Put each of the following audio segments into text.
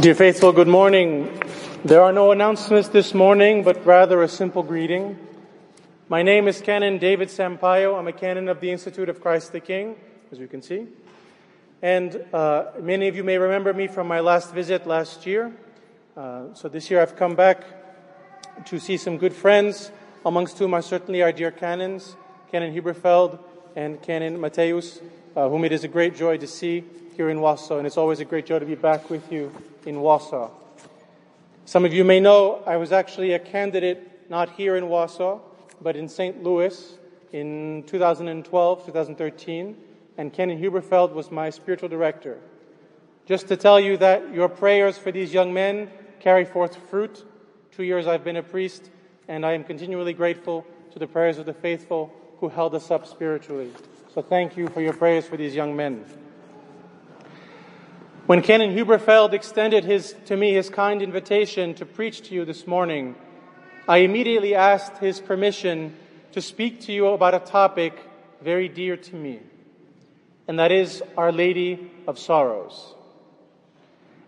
Dear faithful, good morning. There are no announcements this morning, but rather a simple greeting. My name is Canon David Sampaio. I'm a canon of the Institute of Christ the King, as you can see. And many of you may remember me from my last visit last year. So this year I've come back to see some good friends, amongst whom are certainly our dear canons, Canon Huberfeld and Canon Mateus, whom it is a great joy to see here in Wausau, and it's always a great joy to be back with you in Wausau. Some of you may know I was actually a candidate not here in Wausau, but in St. Louis in 2012, 2013, and Canon Huberfeld was my spiritual director. Just to tell you that your prayers for these young men carry forth fruit. 2 years I've been a priest, and I am continually grateful to the prayers of the faithful who held us up spiritually. So thank you for your prayers for these young men. When Canon Huberfeld extended to me his kind invitation to preach to you this morning, I immediately asked his permission to speak to you about a topic very dear to me, and that is Our Lady of Sorrows.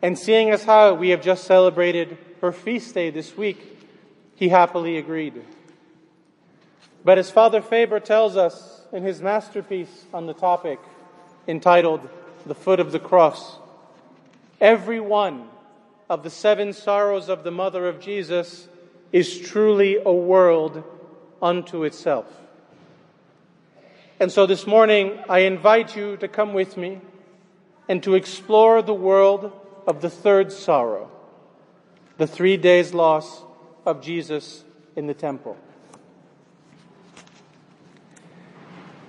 And seeing as how we have just celebrated her feast day this week, he happily agreed. But as Father Faber tells us in his masterpiece on the topic, entitled The Foot of the Cross, every one of the seven sorrows of the Mother of Jesus is truly a world unto itself. And so this morning, I invite you to come with me and to explore the world of the third sorrow, the 3 days' loss of Jesus in the temple.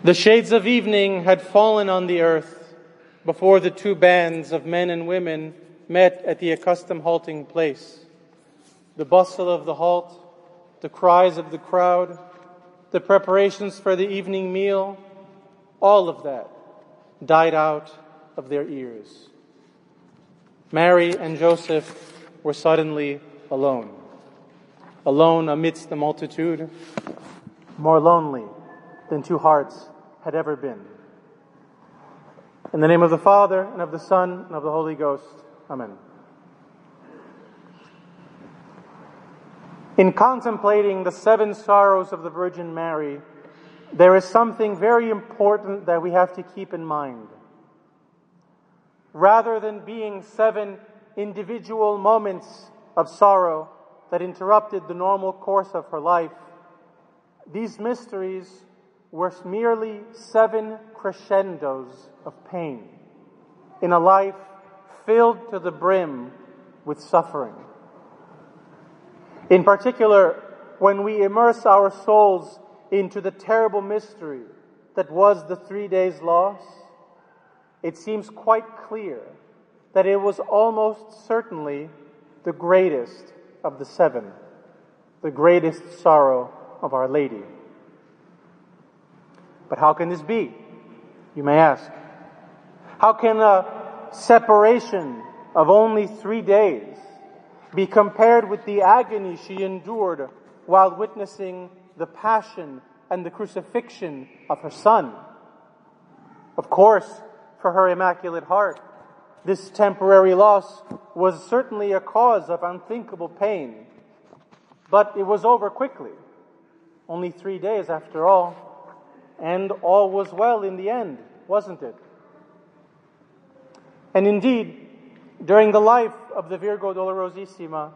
The shades of evening had fallen on the earth before the two bands of men and women met at the accustomed halting place. The bustle of the halt, the cries of the crowd, the preparations for the evening meal, all of that died out of their ears. Mary and Joseph were suddenly alone. Alone amidst the multitude, more lonely than two hearts had ever been. In the name of the Father, and of the Son, and of the Holy Ghost. Amen. In contemplating the seven sorrows of the Virgin Mary, there is something very important that we have to keep in mind. Rather than being seven individual moments of sorrow that interrupted the normal course of her life, these mysteries were merely seven crescendos of pain in a life filled to the brim with suffering. In particular, when we immerse our souls into the terrible mystery that was the 3 days' loss, it seems quite clear that it was almost certainly the greatest of the seven, the greatest sorrow of Our Lady. But how can this be? You may ask. How can a separation of only 3 days be compared with the agony she endured while witnessing the passion and the crucifixion of her Son? Of course, for her Immaculate Heart, this temporary loss was certainly a cause of unthinkable pain, but it was over quickly. Only 3 days after all, and all was well in the end, wasn't it? And indeed, during the life of the Virgo Dolorosissima,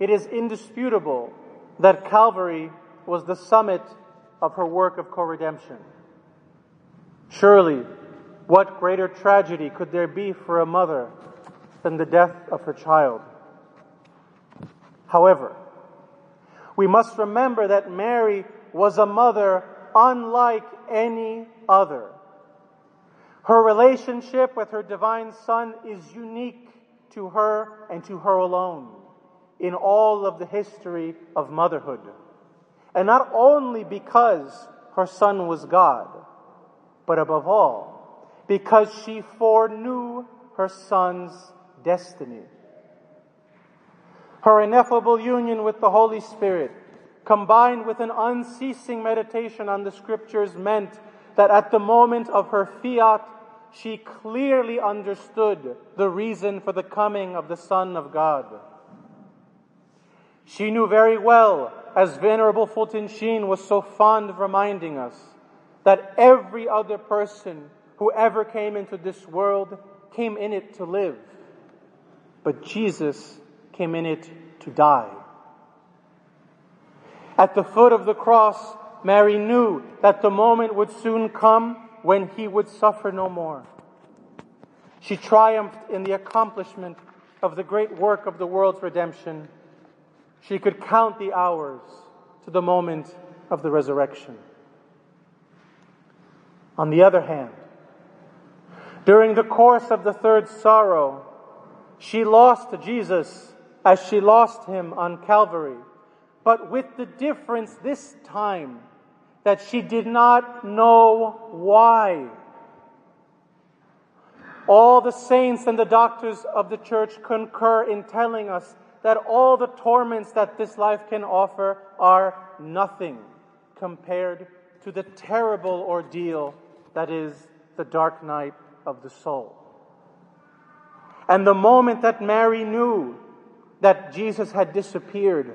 it is indisputable that Calvary was the summit of her work of co-redemption. Surely, what greater tragedy could there be for a mother than the death of her child? However, we must remember that Mary was a mother unlike any other. Her relationship with her divine Son is unique to her and to her alone in all of the history of motherhood. And not only because her Son was God, but above all, because she foreknew her Son's destiny. Her ineffable union with the Holy Spirit, combined with an unceasing meditation on the Scriptures, meant that at the moment of her fiat, she clearly understood the reason for the coming of the Son of God. She knew very well, as Venerable Fulton Sheen was so fond of reminding us, that every other person who ever came into this world came in it to live, but Jesus came in it to die. At the foot of the cross, Mary knew that the moment would soon come when he would suffer no more. She triumphed in the accomplishment of the great work of the world's redemption. She could count the hours to the moment of the resurrection. On the other hand, during the course of the third sorrow, she lost Jesus as she lost him on Calvary, but with the difference this time that she did not know why. All the saints and the doctors of the church concur in telling us that all the torments that this life can offer are nothing compared to the terrible ordeal that is the dark night of the soul. And the moment that Mary knew that Jesus had disappeared,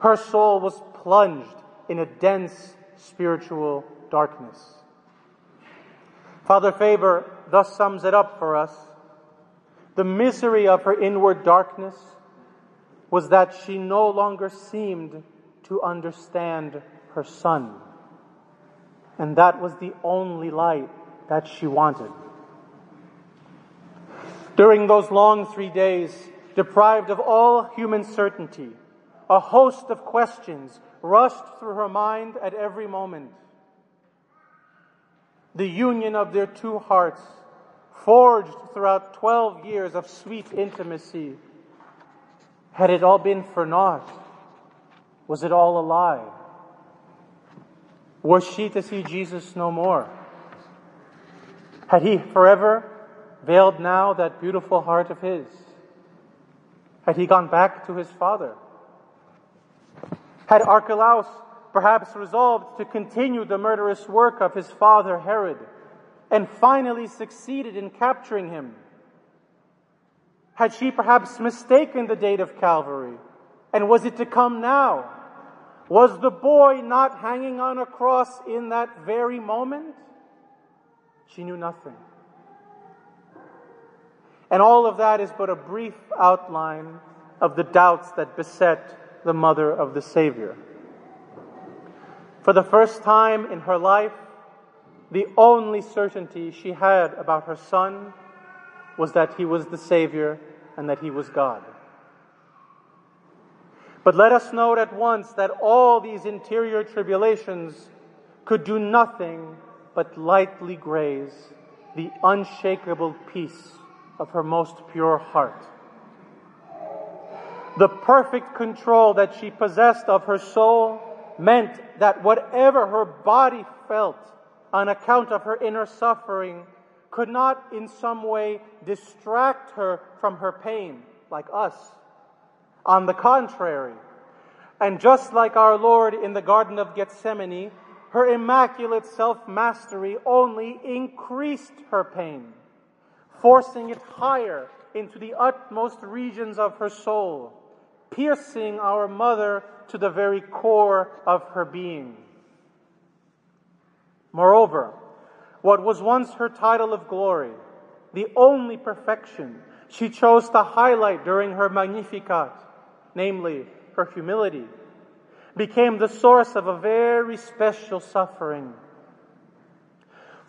her soul was plunged in a dense spiritual darkness. Father Faber thus sums it up for us. The misery of her inward darkness was that she no longer seemed to understand her Son. And that was the only light that she wanted. During those long 3 days, deprived of all human certainty, a host of questions rushed through her mind at every moment. The union of their two hearts, forged throughout 12 years of sweet intimacy, had it all been for naught? Was it all a lie? Was she to see Jesus no more? Had he forever veiled now that beautiful heart of his? Had he gone back to his father? Had Archelaus perhaps resolved to continue the murderous work of his father Herod and finally succeeded in capturing him? Had she perhaps mistaken the date of Calvary? And was it to come now? Was the boy not hanging on a cross in that very moment? She knew nothing. And all of that is but a brief outline of the doubts that beset the mother of the Savior. For the first time in her life, the only certainty she had about her Son was that he was the Savior and that he was God. But let us note at once that all these interior tribulations could do nothing but lightly graze the unshakable peace of her most pure heart. The perfect control that she possessed of her soul meant that whatever her body felt on account of her inner suffering could not in some way distract her from her pain, like us. On the contrary, and just like our Lord in the Garden of Gethsemane, her immaculate self-mastery only increased her pain, forcing it higher into the utmost regions of her soul, piercing our mother to the very core of her being. Moreover, what was once her title of glory, the only perfection she chose to highlight during her Magnificat, namely her humility, became the source of a very special suffering.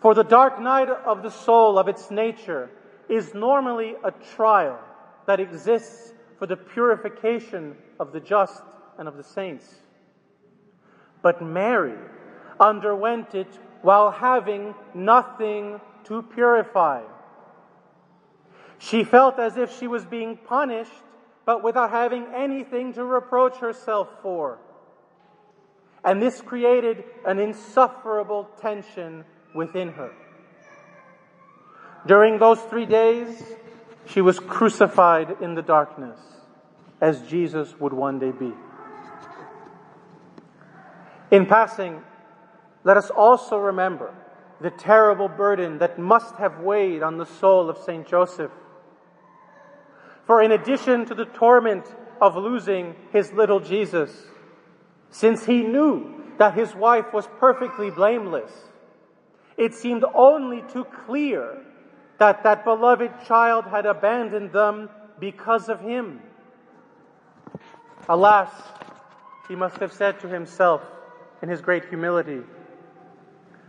For the dark night of the soul of its nature is normally a trial that exists for the purification of the just and of the saints. But Mary underwent it while having nothing to purify. She felt as if she was being punished, but without having anything to reproach herself for. And this created an insufferable tension within her. During those 3 days, she was crucified in the darkness, as Jesus would one day be. In passing, let us also remember the terrible burden that must have weighed on the soul of St. Joseph. For in addition to the torment of losing his little Jesus, since he knew that his wife was perfectly blameless, it seemed only too clear that that beloved child had abandoned them because of him. Alas, he must have said to himself in his great humility,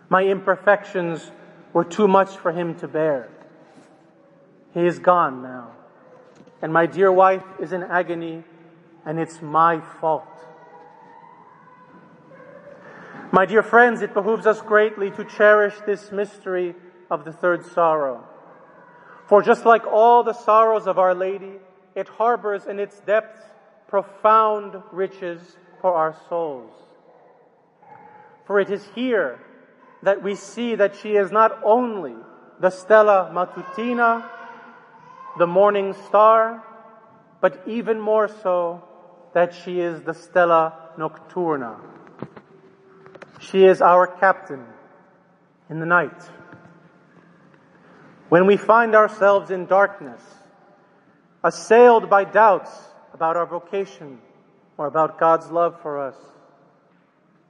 my imperfections were too much for him to bear. He is gone now, and my dear wife is in agony, and it's my fault. My dear friends, it behooves us greatly to cherish this mystery of the third sorrow. For just like all the sorrows of Our Lady, it harbors in its depths profound riches for our souls. For it is here that we see that she is not only the Stella Matutina, the morning star, but even more so that she is the Stella Nocturna. She is our captain in the night. When we find ourselves in darkness, assailed by doubts about our vocation or about God's love for us,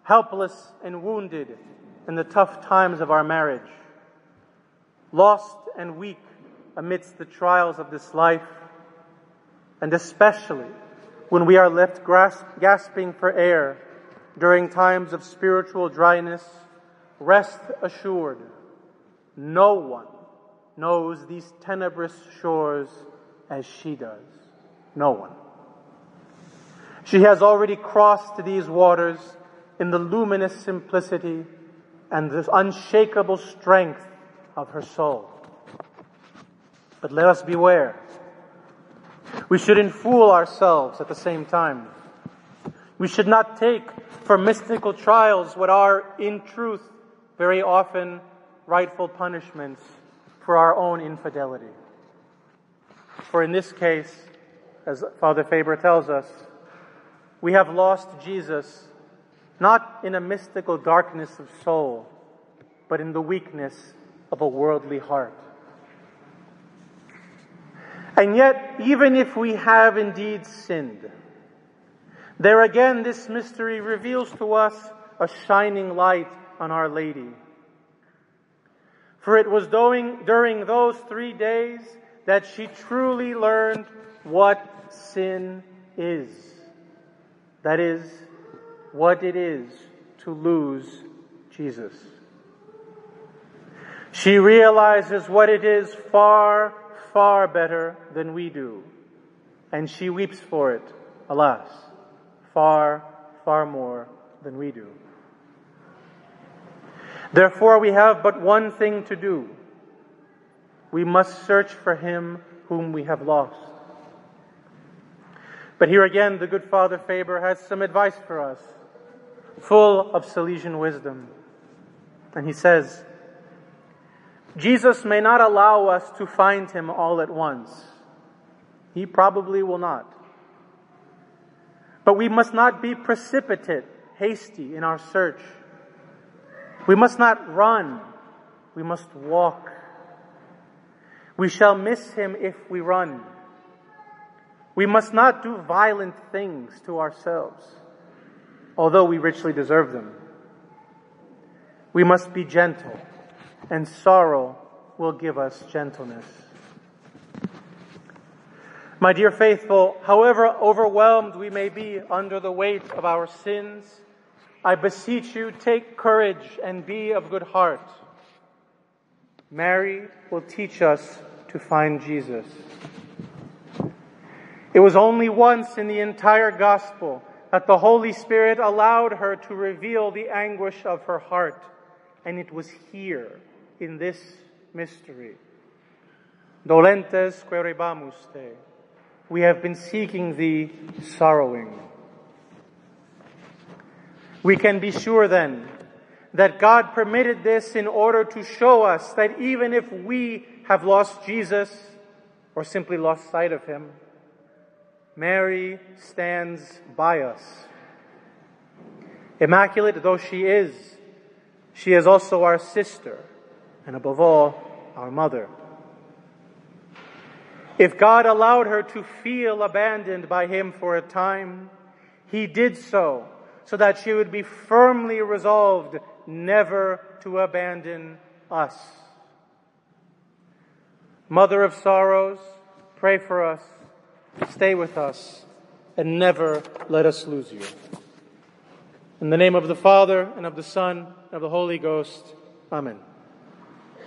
helpless and wounded in the tough times of our marriage, lost and weak amidst the trials of this life, and especially when we are left gasping for air during times of spiritual dryness, rest assured, no one knows these tenebrous shores as she does. No one. She has already crossed these waters in the luminous simplicity and the unshakable strength of her soul. But let us beware. We shouldn't fool ourselves at the same time. We should not take for mystical trials what are, in truth, very often rightful punishments for our own infidelity. For in this case, as Father Faber tells us, we have lost Jesus not in a mystical darkness of soul, but in the weakness of a worldly heart. And yet, even if we have indeed sinned, there again this mystery reveals to us a shining light on Our Lady. For it was during those 3 days that she truly learned what sin is. That is, what it is to lose Jesus. She realizes what it is far, far better than we do, and she weeps for it, alas, far, far more than we do. Therefore, we have but one thing to do. We must search for him whom we have lost. But here again, the good Father Faber has some advice for us, full of Salesian wisdom. And he says, Jesus may not allow us to find him all at once. He probably will not. But we must not be precipitate, hasty in our search. We must not run. We must walk. We shall miss him if we run. We must not do violent things to ourselves, although we richly deserve them. We must be gentle, and sorrow will give us gentleness. My dear faithful, however overwhelmed we may be under the weight of our sins, I beseech you, take courage and be of good heart. Mary will teach us to find Jesus. It was only once in the entire Gospel that the Holy Spirit allowed her to reveal the anguish of her heart, and it was here, in this mystery. Dolentes querebamus te. We have been seeking thee, sorrowing. We can be sure then that God permitted this in order to show us that even if we have lost Jesus or simply lost sight of him, Mary stands by us. Immaculate though she is also our sister and above all, our mother. If God allowed her to feel abandoned by him for a time, he did so, so that she would be firmly resolved never to abandon us. Mother of sorrows, pray for us, stay with us, and never let us lose you. In the name of the Father, and of the Son, and of the Holy Ghost, Amen.